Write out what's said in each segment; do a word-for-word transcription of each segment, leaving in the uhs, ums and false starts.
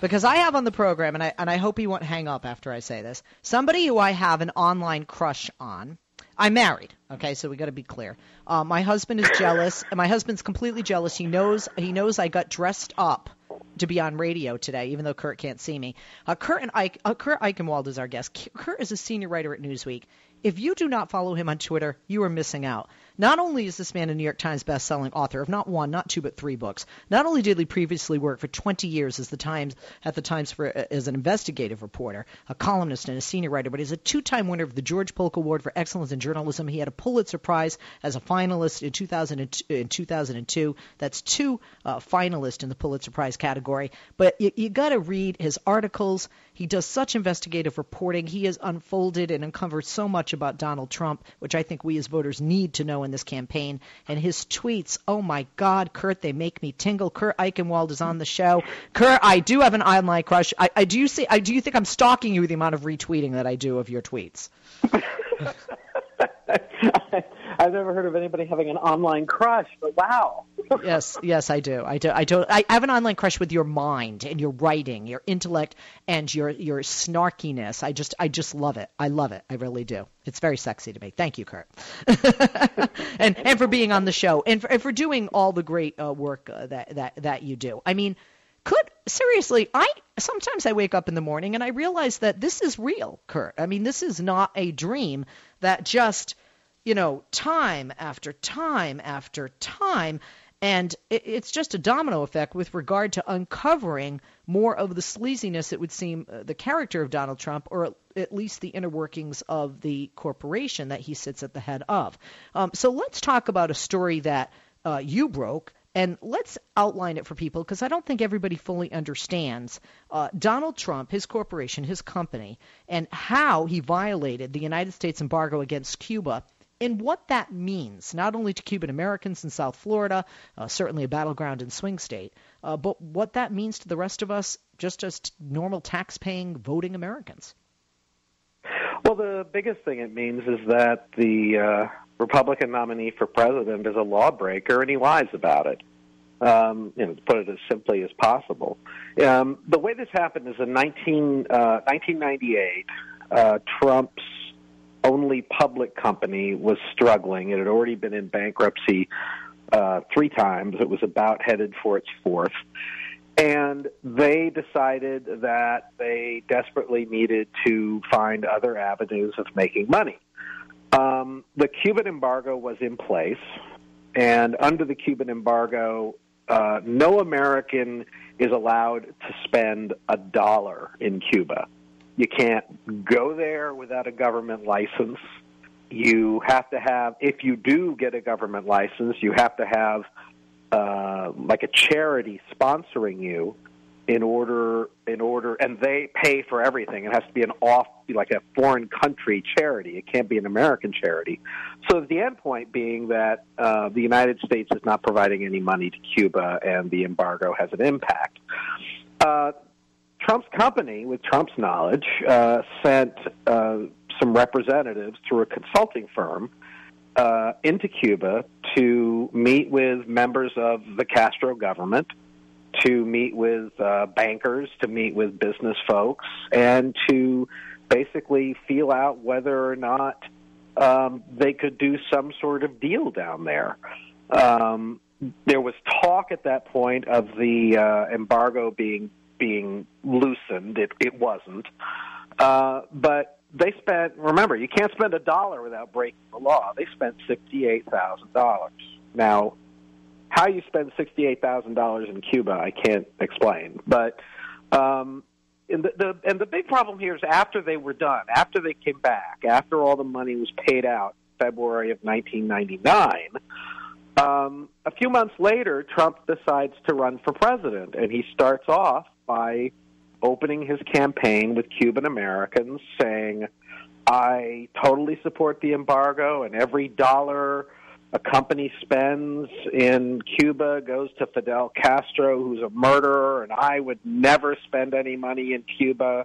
Because I have on the program, and I and I hope he won't hang up after I say this, somebody who I have an online crush on. I'm married, okay, so we got to be clear. Uh, my husband is jealous, and my husband's completely jealous. He knows he knows I got dressed up to be on radio today, even though Kurt can't see me. Uh, Kurt and Ike, uh, Kurt Eichenwald is our guest. Kurt is a senior writer at Newsweek. If you do not follow him on Twitter, you are missing out. Not only is this man a New York Times bestselling author of not one, not two, but three books. Not only did he previously work for twenty years as the Times at the Times for, as an investigative reporter, a columnist, and a senior writer, but he's a two-time winner of the George Polk Award for Excellence in Journalism. He had a Pulitzer Prize as a finalist in two thousand two. That's two uh, finalists in the Pulitzer Prize category. But you, you got to read his articles. He does such investigative reporting. He has unfolded and uncovered so much about Donald Trump, which I think we as voters need to know in this campaign. And his tweets, oh my God, Kurt, they make me tingle. Kurt Eichenwald is on the show. Kurt, I do have an online crush. I, I do see. I do you think I'm stalking you with the amount of retweeting that I do of your tweets? I've never heard of anybody having an online crush, but wow. yes, yes, I do. I do. I do. I have an online crush with your mind and your writing, your intellect, and your your snarkiness. I just, I just love it. I love it. I really do. It's very sexy to me. Thank you, Kurt, and and for being on the show, and for, and for doing all the great uh, work uh, that that that you do. I mean, could seriously, I sometimes I wake up in the morning and I realize that this is real, Kurt. I mean, this is not a dream that just. You know, time after time after time, and it's just a domino effect with regard to uncovering more of the sleaziness, it would seem, the character of Donald Trump, or at least the inner workings of the corporation that he sits at the head of. Um, so let's talk about a story that uh, you broke, and let's outline it for people, because I don't think everybody fully understands uh, Donald Trump, his corporation, his company, and how he violated the United States embargo against Cuba. And what that means, not only to Cuban Americans in South Florida, uh, certainly a battleground and swing state, uh, but what that means to the rest of us, just as normal tax-paying, voting Americans. Well, the biggest thing it means is that the uh, Republican nominee for president is a lawbreaker, and he lies about it, um, you know, to put it as simply as possible. Um, the way this happened is in nineteen ninety-eight, uh, Trump's only public company was struggling. It had already been in bankruptcy uh, three times. It was about headed for its fourth. And they decided that they desperately needed to find other avenues of making money. Um, the Cuban embargo was in place. And under the Cuban embargo, uh, no American is allowed to spend a dollar in Cuba. You can't go there without a government license. You have to have, if you do get a government license, you have to have uh, like a charity sponsoring you in order, in order, and they pay for everything. It has to be an off, like a foreign country charity. It can't be an American charity. So the end point being that uh, the United States is not providing any money to Cuba, and the embargo has an impact. Uh, Trump's company, with Trump's knowledge, uh, sent uh, some representatives through a consulting firm uh, into Cuba to meet with members of the Castro government, to meet with uh, bankers, to meet with business folks, and to basically feel out whether or not um, they could do some sort of deal down there. Um, there was talk at that point of the uh, embargo being being loosened. It, it wasn't. Uh, but they spent, remember, you can't spend a dollar without breaking the law. They spent sixty-eight thousand dollars. Now, how you spend sixty-eight thousand dollars in Cuba, I can't explain. But um, in the, the, and the big problem here is after they were done, after they came back, after all the money was paid out in February of nineteen ninety-nine, um, a few months later, Trump decides to run for president, and he starts off by opening his campaign with Cuban Americans, saying, I totally support the embargo, and every dollar a company spends in Cuba goes to Fidel Castro, who's a murderer, and I would never spend any money in Cuba.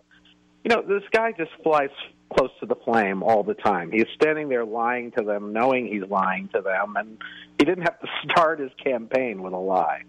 You know, this guy just flies close to the flame all the time. He's standing there lying to them, knowing he's lying to them, and he didn't have to start his campaign with a lie.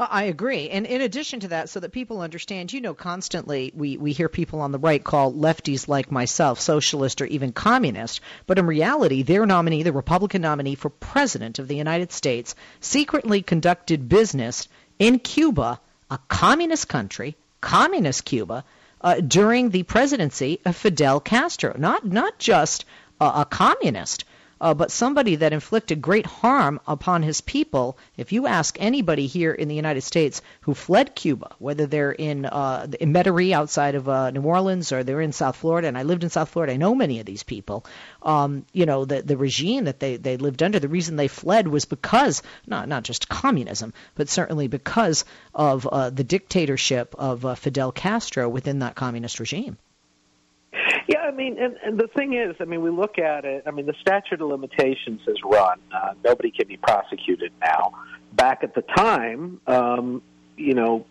Well, I agree. And in addition to that, so that people understand, you know, constantly we, we hear people on the right call lefties like myself socialist or even communist. But in reality, their nominee, the Republican nominee for president of the United States, secretly conducted business in Cuba, a communist country, communist Cuba, uh, during the presidency of Fidel Castro. Not, not just uh, a communist. Uh, but somebody that inflicted great harm upon his people. If you ask anybody here in the United States who fled Cuba, whether they're in, uh, in Metairie outside of uh, New Orleans or they're in South Florida, and I lived in South Florida, I know many of these people, um, you know, the, the regime that they, they lived under, the reason they fled was because, not, not just communism, but certainly because of uh, the dictatorship of uh, Fidel Castro within that communist regime. Yeah, I mean, and, and the thing is, I mean, we look at it, I mean, the statute of limitations has run. Uh, nobody can be prosecuted now. Back at the time, um, you know,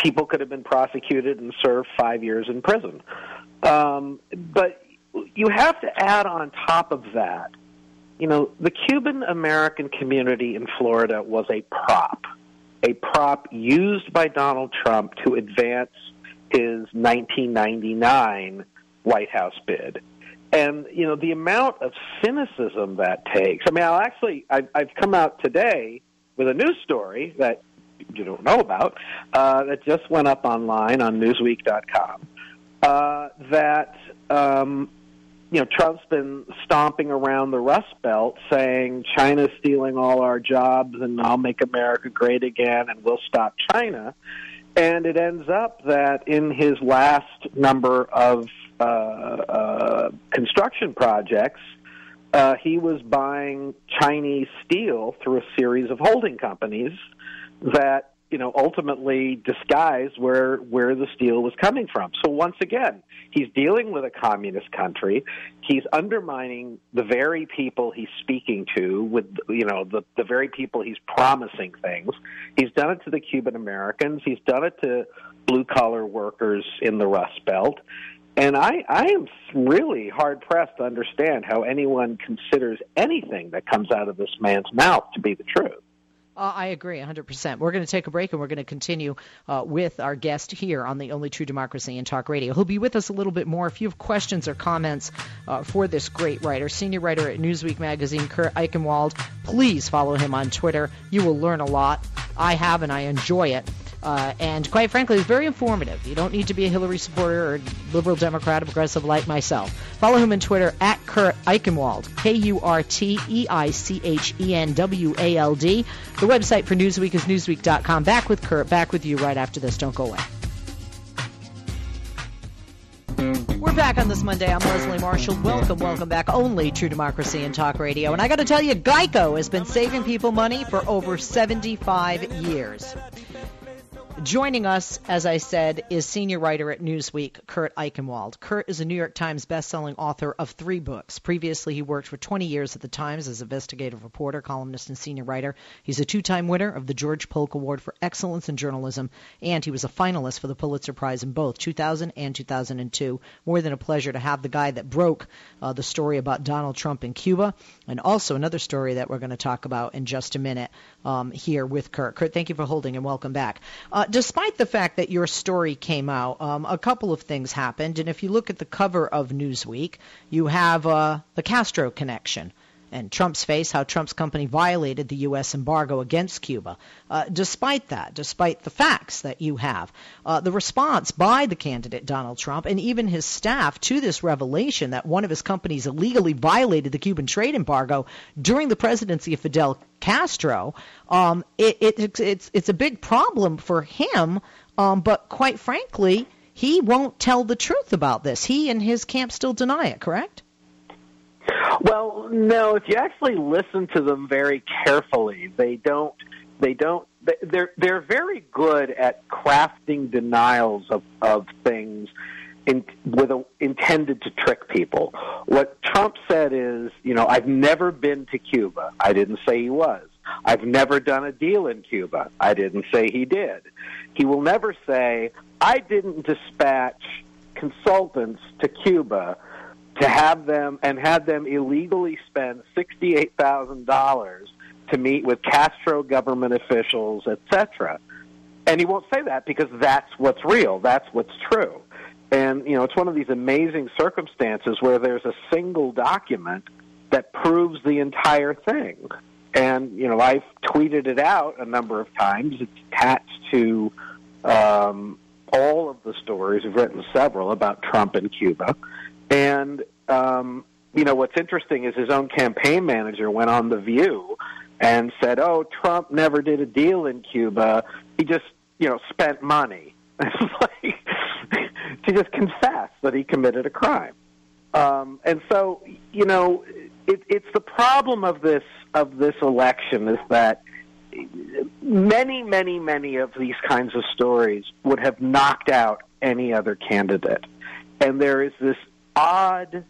people could have been prosecuted and served five years in prison. Um, but you have to add on top of that, you know, the Cuban-American community in Florida was a prop, a prop used by Donald Trump to advance his nineteen ninety-nine White House bid. And, you know, the amount of cynicism that takes. I mean, I'll actually, I've, I've come out today with a news story that you don't know about, uh, that just went up online on Newsweek dot com, uh, that, um, you know, Trump's been stomping around the Rust Belt saying China's stealing all our jobs and I'll make America great again and we'll stop China. And it ends up that in his last number of uh, uh, construction projects, uh, he was buying Chinese steel through a series of holding companies that, you know, ultimately disguised where where the steel was coming from. So once again, he's dealing with a communist country. He's undermining the very people he's speaking to, with, you know, the, the very people he's promising things. He's done it to the Cuban Americans. He's done it to blue collar workers in the Rust Belt. And I, I am really hard-pressed to understand how anyone considers anything that comes out of this man's mouth to be the truth. Uh, I agree one hundred percent. We're going to take a break and we're going to continue uh, with our guest here on The Only True Democracy in Talk Radio. He'll be with us a little bit more. If you have questions or comments uh, for this great writer, senior writer at Newsweek magazine, Kurt Eichenwald, please follow him on Twitter. You will learn a lot. I have and I enjoy it. Uh, and quite frankly, it's very informative. You don't need to be a Hillary supporter or liberal Democrat or progressive like myself. Follow him on Twitter at Kurt Eichenwald, K U R T E I C H E N W A L D. The website for Newsweek is newsweek dot com. Back with Kurt, back with you right after this. Don't go away. We're back on this Monday. I'm Leslie Marshall. Welcome, welcome back. Only True Democracy and Talk Radio. And I got to tell you, Geico has been saving people money for over seventy-five years. Joining us, as I said, is senior writer at Newsweek, Kurt Eichenwald. Kurt is a New York Times bestselling author of three books. Previously, he worked for twenty years at the Times as investigative reporter, columnist, and senior writer. He's a two-time winner of the George Polk Award for Excellence in Journalism, and he was a finalist for the Pulitzer Prize in both two thousand and two thousand two. More than a pleasure to have the guy that broke uh, the story about Donald Trump in Cuba, and also another story that we're going to talk about in just a minute um, here with Kurt. Kurt, thank you for holding and welcome back. Uh, Despite the fact that your story came out, um, a couple of things happened. And if you look at the cover of Newsweek, you have uh, the Castro connection and Trump's face, how Trump's company violated the U S embargo against Cuba. Uh, despite that, despite the facts that you have, uh, the response by the candidate Donald Trump and even his staff to this revelation that one of his companies illegally violated the Cuban trade embargo during the presidency of Fidel Castro, um, it, it, it's, it's a big problem for him, um, but quite frankly, he won't tell the truth about this. He and his camp still deny it, correct? Well, no, if you actually listen to them very carefully, they don't, they don't, they're, they're very good at crafting denials of, of things in, with a, intended to trick people. What Trump said is, you know, I've never been to Cuba. I didn't say he was. I've never done a deal in Cuba. I didn't say he did. He will never say, I didn't dispatch consultants to Cuba to have them and had them illegally spend sixty-eight thousand dollars to meet with Castro government officials, et cetera. And he won't say that because that's what's real. That's what's true. And, you know, it's one of these amazing circumstances where there's a single document that proves the entire thing. And, you know, I've tweeted it out a number of times. It's attached to um, all of the stories. I've written several about Trump and Cuba. And, um, you know, what's interesting is his own campaign manager went on The View and said, oh, Trump never did a deal in Cuba. He just, you know, spent money. It's like, to just confess that he committed a crime. Um, and so, you know, it, it's the problem of this of this election is that many, many, many of these kinds of stories would have knocked out any other candidate. And there is this odd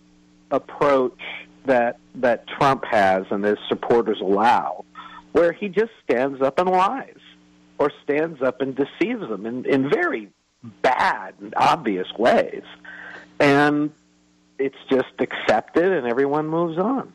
approach that that Trump has and his supporters allow, where he just stands up and lies or stands up and deceives them in, in very bad and obvious ways. And it's just accepted and everyone moves on.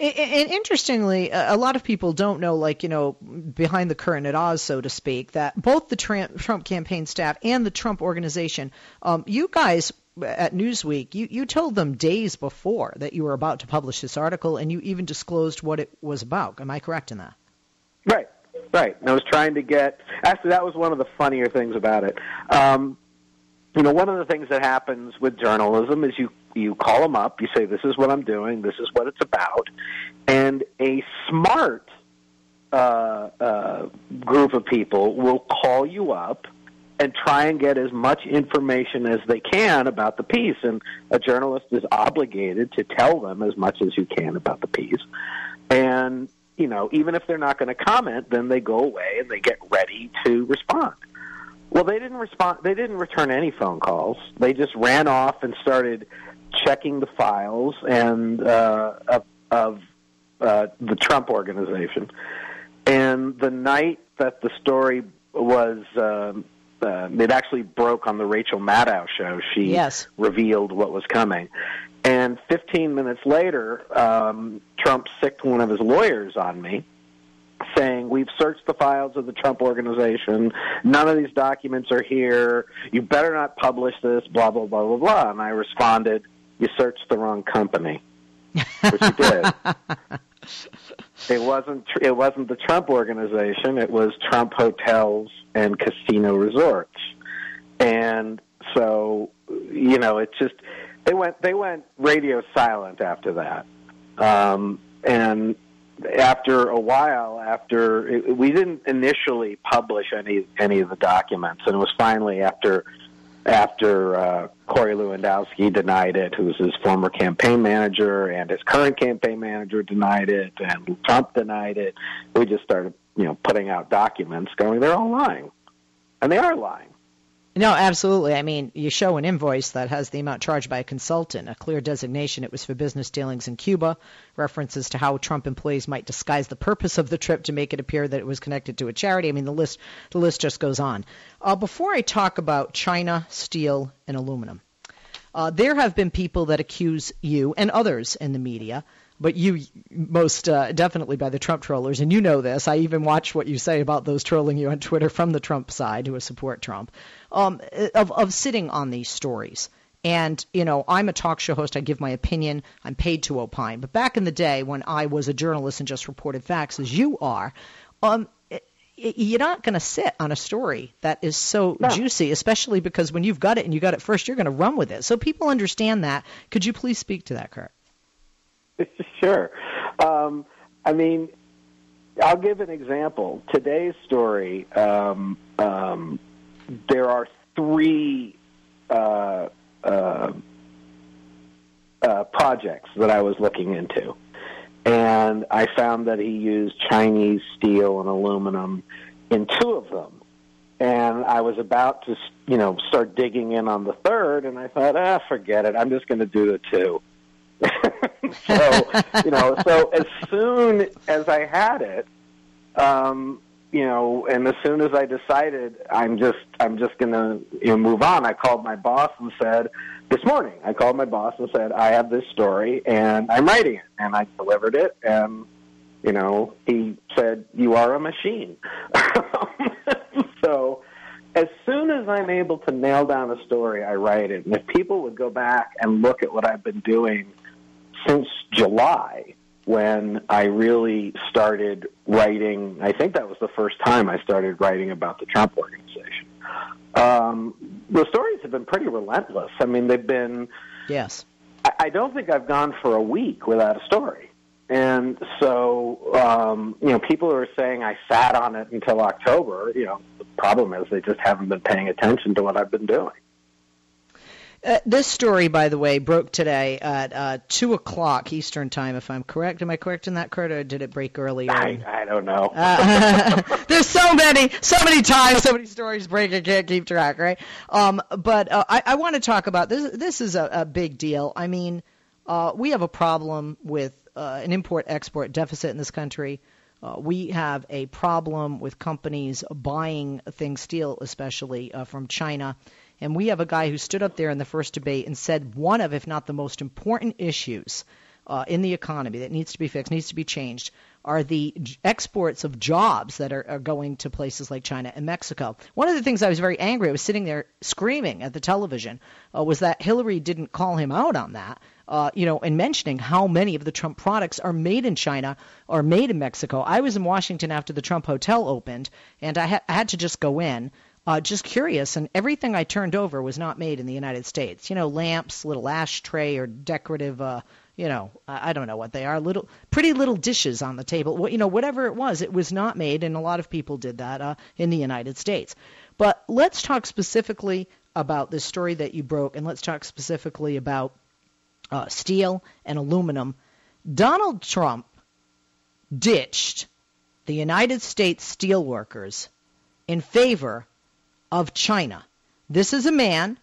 And, and interestingly, a lot of people don't know, like, you know, behind the curtain at Oz, so to speak, that both the Trump campaign staff and the Trump organization, um, you guys at Newsweek, you, you told them days before that you were about to publish this article, and you even disclosed what it was about. Am I correct in that? Right, right. And I was trying to get – actually, that was one of the funnier things about it. Um, you know, one of the things that happens with journalism is you, you call them up, you say, this is what I'm doing, this is what it's about, and a smart uh, uh, group of people will call you up and try and get as much information as they can about the piece. And a journalist is obligated to tell them as much as you can about the piece. And, you know, even if they're not going to comment, then they go away and they get ready to respond. Well, they didn't respond. They didn't return any phone calls. They just ran off and started checking the files and uh, of, of uh, the Trump organization. And the night that the story was... Um, Uh, it actually broke on the Rachel Maddow show. She yes. revealed what was coming. And fifteen minutes later, um, Trump sicked one of his lawyers on me, saying, we've searched the files of the Trump organization. None of these documents are here. You better not publish this, blah, blah, blah, blah, blah. And I responded, you searched the wrong company, which you did. It wasn't. It wasn't the Trump organization. It was Trump hotels and casino resorts, and so you know, it's just they went. They went radio silent after that, um, and after a while, after it, we didn't initially publish any any of the documents, and it was finally after after uh, Corey Lewandowski denied it, who's his former campaign manager, and his current campaign manager denied it, and Trump denied it. We just started, you know, putting out documents going, they're all lying. And they are lying. No, absolutely. I mean, you show an invoice that has the amount charged by a consultant, a clear designation it was for business dealings in Cuba, references to how Trump employees might disguise the purpose of the trip to make it appear that it was connected to a charity. I mean, the list the list just goes on. Uh, before I talk about China, steel, and aluminum, uh, there have been people that accuse you and others in the media, but you most uh, definitely by the Trump trollers, and you know this. I even watch what you say about those trolling you on Twitter from the Trump side who support Trump, um, of, of sitting on these stories. And, you know, I'm a talk show host. I give my opinion. I'm paid to opine. But back in the day when I was a journalist and just reported facts, as you are, um, you're not going to sit on a story that is so no. juicy, especially because when you've got it and you got it first, you're going to run with it. So people understand that. Could you please speak to that, Kurt? Sure. Um, I mean, I'll give an example. Today's story, um, um, there are three uh, uh, uh, projects that I was looking into. And I found that he used Chinese steel and aluminum in two of them. And I was about to, you know, start digging in on the third, and I thought, ah, forget it. I'm just going to do the two. so, you know, so as soon as I had it, um, you know, and as soon as I decided I'm just I'm just going to you know, move on, I called my boss and said, this morning, I called my boss and said, I have this story and I'm writing it. And I delivered it. And, you know, he said, you are a machine. so, As soon as I'm able to nail down a story, I write it. And if people would go back and look at what I've been doing since July, when I really started writing, I think that was the first time I started writing about the Trump organization. Um, the stories have been pretty relentless. I mean, they've been... Yes. I, I don't think I've gone for a week without a story. And so, um, you know, people are saying I sat on it until October. You know, the problem is they just haven't been paying attention to what I've been doing. Uh, this story, by the way, broke today at uh, two o'clock Eastern time, if I'm correct. Am I correct in that, Kurt, or did it break earlier? I, I don't know. uh, there's so many, so many times, so many stories break, I can't keep track, right? Um, but uh, I, I want to talk about this. This is a, a big deal. I mean, uh, we have a problem with uh, an import-export deficit in this country. Uh, we have a problem with companies buying things, steel especially, uh, from China. And we have a guy who stood up there in the first debate and said one of, if not the most important issues uh, in the economy that needs to be fixed, needs to be changed, are the exports of jobs that are, are going to places like China and Mexico. One of the things I was very angry, I was sitting there screaming at the television, uh, was that Hillary didn't call him out on that, uh, you know, and mentioning how many of the Trump products are made in China or made in Mexico. I was in Washington after the Trump Hotel opened, and I, ha- I had to just go in. Uh, just curious, and everything I turned over was not made in the United States. You know, lamps, little ashtray or decorative, uh, you know, I don't know what they are, little pretty little dishes on the table. Well, you know, whatever it was, it was not made, and a lot of people did that uh, in the United States. But let's talk specifically about this story that you broke, and let's talk specifically about uh, steel and aluminum. Donald Trump ditched the United States steelworkers in favor of China. This is a man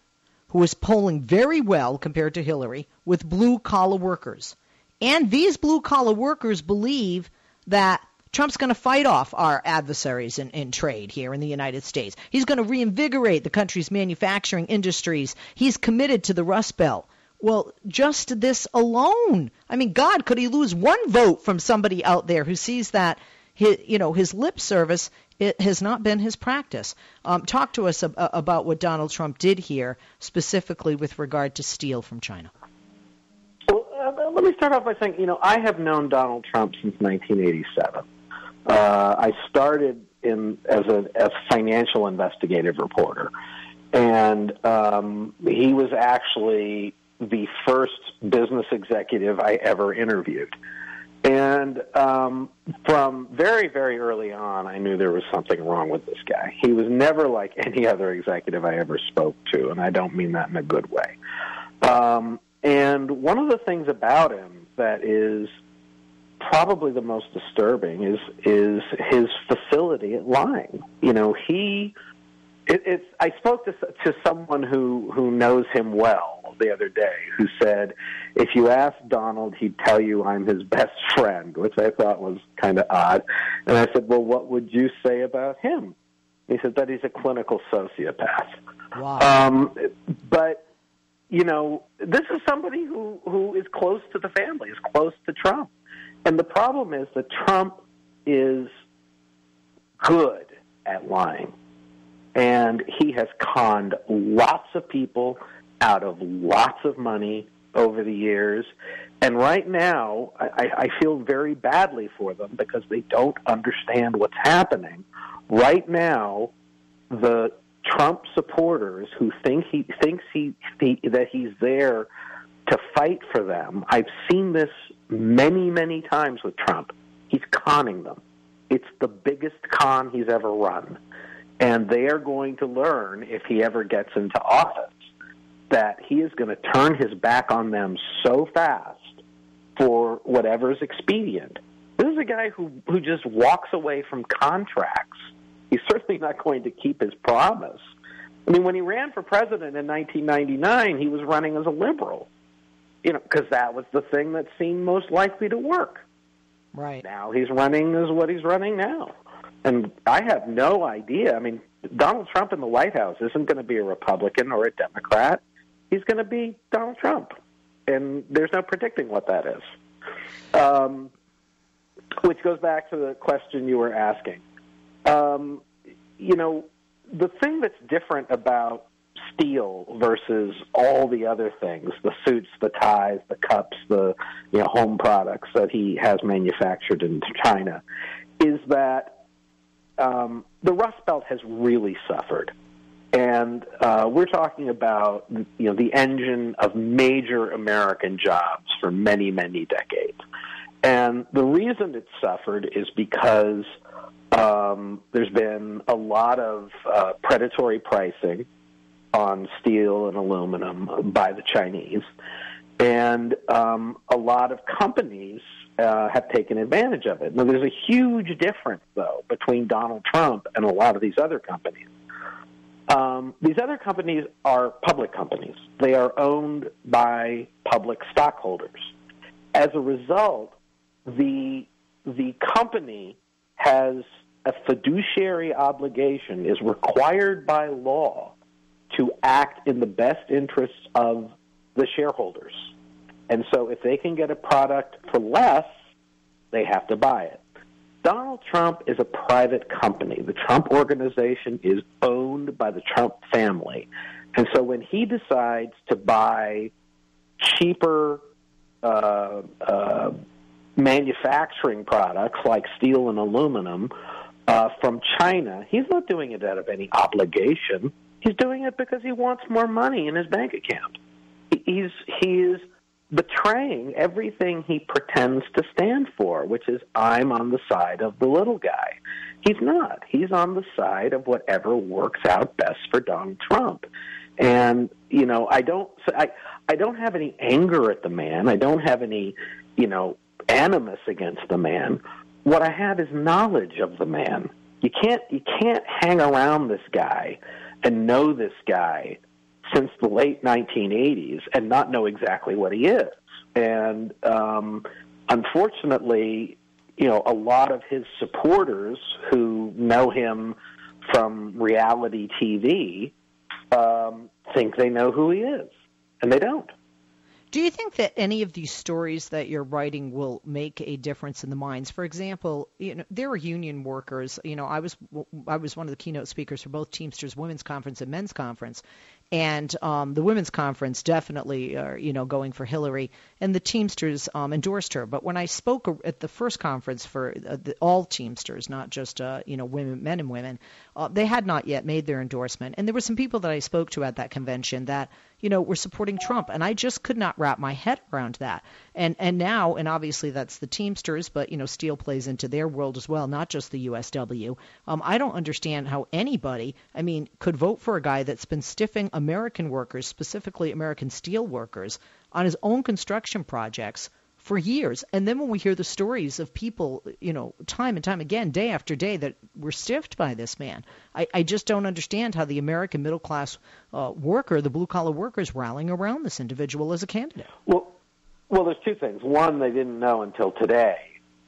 who is polling very well compared to Hillary with blue-collar workers. And these blue-collar workers believe that Trump's going to fight off our adversaries in, in trade here in the United States. He's going to reinvigorate the country's manufacturing industries. He's committed to the Rust Belt. Well, just this alone. I mean, God, could he lose one vote from somebody out there who sees that his, you know, his lip service it has not been his practice. Um, talk to us ab- about what Donald Trump did here, specifically with regard to steel from China. Well, uh, let me start off by saying, you know, I have known Donald Trump since nineteen eighty-seven. Uh, I started in as a, as a financial investigative reporter, and um, he was actually the first business executive I ever interviewed. And um, from very, very early on, I knew there was something wrong with this guy. He was never like any other executive I ever spoke to, and I don't mean that in a good way. Um, and one of the things about him that is probably the most disturbing is is his facility at lying. You know, he. It, it's. I spoke to to someone who, who knows him well the other day, who said, if you ask Donald, he'd tell you I'm his best friend, which I thought was kind of odd. And I said, well, what would you say about him? He said that he's a clinical sociopath. Wow. Um, but, you know, this is somebody who, who is close to the family, is close to Trump. And the problem is that Trump is good at lying. And he has conned lots of people out of lots of money over the years. And right now, I, I feel very badly for them because they don't understand what's happening. Right now, the Trump supporters who think he thinks he, he that he's there to fight for them, I've seen this many, many times with Trump. He's conning them. It's the biggest con he's ever run. And they are going to learn, if he ever gets into office, that he is going to turn his back on them so fast for whatever's expedient. This is a guy who, who just walks away from contracts. He's certainly not going to keep his promise. I mean, when he ran for president in nineteen ninety-nine, he was running as a liberal, you know, because that was the thing that seemed most likely to work. Right. Now he's running as what he's running now. And I have no idea. I mean, Donald Trump in the White House isn't going to be a Republican or a Democrat. He's going to be Donald Trump, and there's no predicting what that is, um, which goes back to the question you were asking. Um, you know, the thing that's different about steel versus all the other things, the suits, the ties, the cups, the you know, home products that he has manufactured in China, is that um, the Rust Belt has really suffered. And uh, we're talking about you know the engine of major American jobs for many, many decades. And the reason it's suffered is because um, there's been a lot of uh, predatory pricing on steel and aluminum by the Chinese. And um, a lot of companies uh, have taken advantage of it. Now, there's a huge difference, though, between Donald Trump and a lot of these other companies. Um, these other companies are public companies. They are owned by public stockholders. As a result, the the company has a fiduciary obligation, is required by law to act in the best interests of the shareholders. And so if they can get a product for less, they have to buy it. Donald Trump is a private company. The Trump Organization is owned by the Trump family. And so when he decides to buy cheaper uh, uh, manufacturing products like steel and aluminum uh, from China, he's not doing it out of any obligation. He's doing it because he wants more money in his bank account. He's, he is betraying everything he pretends to stand for, which is I'm on the side of the little guy. He's not. He's on the side of whatever works out best for Donald Trump. And, you know, I don't I, I don't have any anger at the man. I don't have any, you know, animus against the man. What I have is knowledge of the man. You can't you can't hang around this guy and know this guy since the late nineteen eighties and not know exactly what he is. And um, unfortunately, you know, a lot of his supporters who know him from reality T V um, think they know who he is, and they don't. Do you think that any of these stories that you're writing will make a difference in the minds? For example, you know, there are union workers. You know, I was I was one of the keynote speakers for both Teamsters Women's Conference and Men's Conference, and um, the Women's Conference definitely are, you know, going for Hillary, and the Teamsters um, endorsed her. But when I spoke at the first conference for uh, the, all Teamsters, not just uh, you know women, men and women, uh, they had not yet made their endorsement, and there were some people that I spoke to at that convention that, you know, were supporting Trump, and I just could not wrap my head around that. And and now, and obviously that's the Teamsters, but, you know, steel plays into their world as well, not just the U S W. Um, I don't understand how anybody, I mean, could vote for a guy that's been stiffing American workers, specifically American steel workers, on his own construction projects for years. And then when we hear the stories of people, you know, time and time again, day after day, that were stiffed by this man, I, I just don't understand how the American middle class uh, worker, the blue collar worker, is rallying around this individual as a candidate. Well, well, there's two things. One, they didn't know until today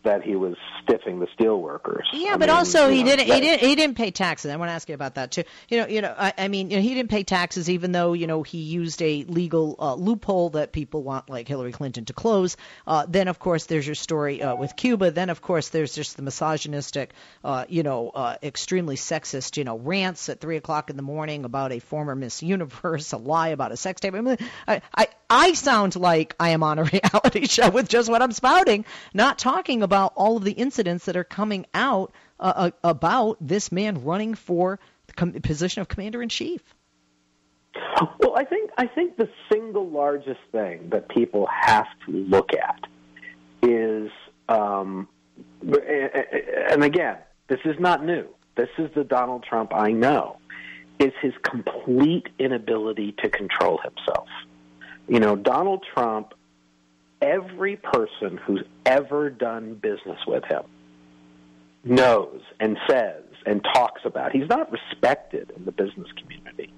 that he was stiffing the steel workers. Yeah, I but mean, also he know, didn't. That, he didn't. He didn't pay taxes. I want to ask you about that too. You know. You know. I, I mean, you know, he didn't pay taxes, even though you know he used a legal uh, loophole that people want, like Hillary Clinton, to close. Uh, then, of course, there's your story uh, with Cuba. Then, of course, there's just the misogynistic, uh, you know, uh, extremely sexist, you know, rants at three o'clock in the morning about a former Miss Universe, a lie about a sex tape. I mean, I, I, I sound like I am on a reality show with just what I'm spouting, not talking about. about all of the incidents that are coming out uh, about this man running for the com- position of commander-in-chief. Well, I think I think the single largest thing that people have to look at is, um, and again, this is not new. This is the Donald Trump I know, is his complete inability to control himself. You know, Donald Trump, every person who's ever done business with him knows and says and talks about. He's not respected in the business community.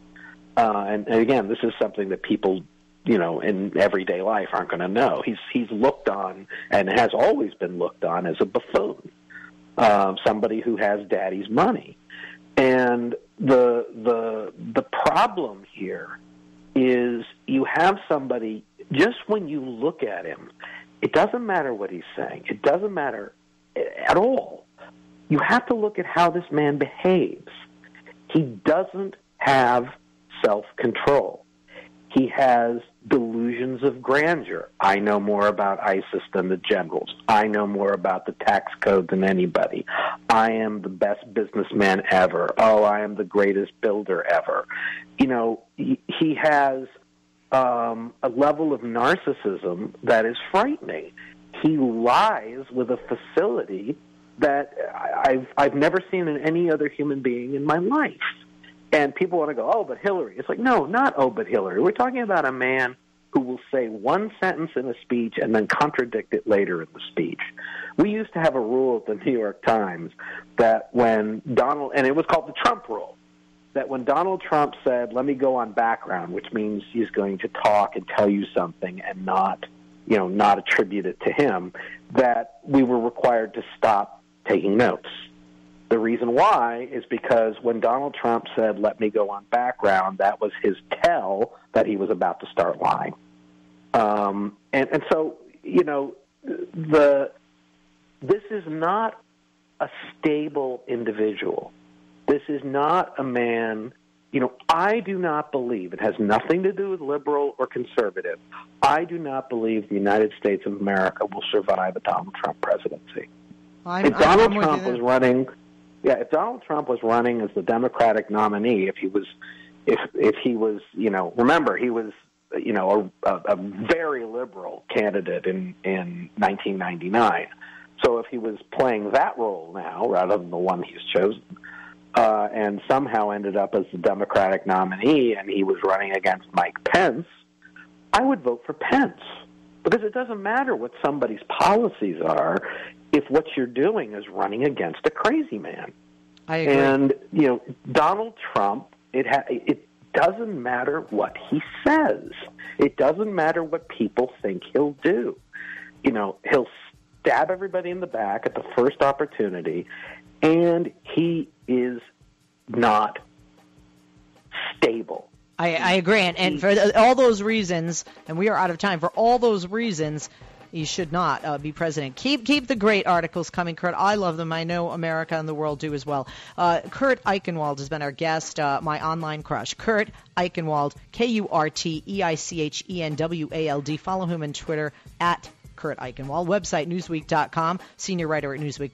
Uh, and, and again, this is something that people, you know, in everyday life aren't going to know. He's he's looked on and has always been looked on as a buffoon, uh, somebody who has daddy's money. And the the the problem here is you have somebody. Just when you look at him, it doesn't matter what he's saying. It doesn't matter at all. You have to look at how this man behaves. He doesn't have self-control. He has delusions of grandeur. I know more about ISIS than the generals. I know more about the tax code than anybody. I am the best businessman ever. Oh, I am the greatest builder ever. You know, he, he has um, a level of narcissism that is frightening. He lies with a facility that I've I've never seen in any other human being in my life. And people want to go, oh, but Hillary. It's like, no, not oh, but Hillary. We're talking about a man who will say one sentence in a speech and then contradict it later in the speech. We used to have a rule at the New York Times that when Donald, and it was called the Trump rule, that when Donald Trump said, let me go on background, which means he's going to talk and tell you something and not, you know, not attribute it to him, that we were required to stop taking notes. The reason why is because when Donald Trump said, let me go on background, that was his tell that he was about to start lying. Um, and, and so, you know, the this is not a stable individual. This is not a man, you know, I do not believe, it has nothing to do with liberal or conservative, I do not believe the United States of America will survive a Donald Trump presidency. Well, I'm, if Donald I'm Trump was running... Yeah, if Donald Trump was running as the Democratic nominee, if he was, if if he was, you know, remember he was, you know, a, a very liberal candidate in, in nineteen ninety-nine. So if he was playing that role now rather than the one he's chosen, uh, and somehow ended up as the Democratic nominee and he was running against Mike Pence, I would vote for Pence because it doesn't matter what somebody's policies are if what you're doing is running against a crazy man. I agree. And, you know, Donald Trump, it ha- it doesn't matter what he says. It doesn't matter what people think he'll do. You know, he'll stab everybody in the back at the first opportunity, and he is not stable. I, I agree. And, and for all those reasons, and we are out of time, for all those reasons, you should not uh, be president. Keep keep the great articles coming, Kurt. I love them. I know America and the world do as well. Uh, Kurt Eichenwald has been our guest, uh, my online crush. Kurt Eichenwald, K U R T E I C H E N W A L D. Follow him on Twitter at Kurt Eichenwald. Website, Newsweek dot com. Senior writer at Newsweek.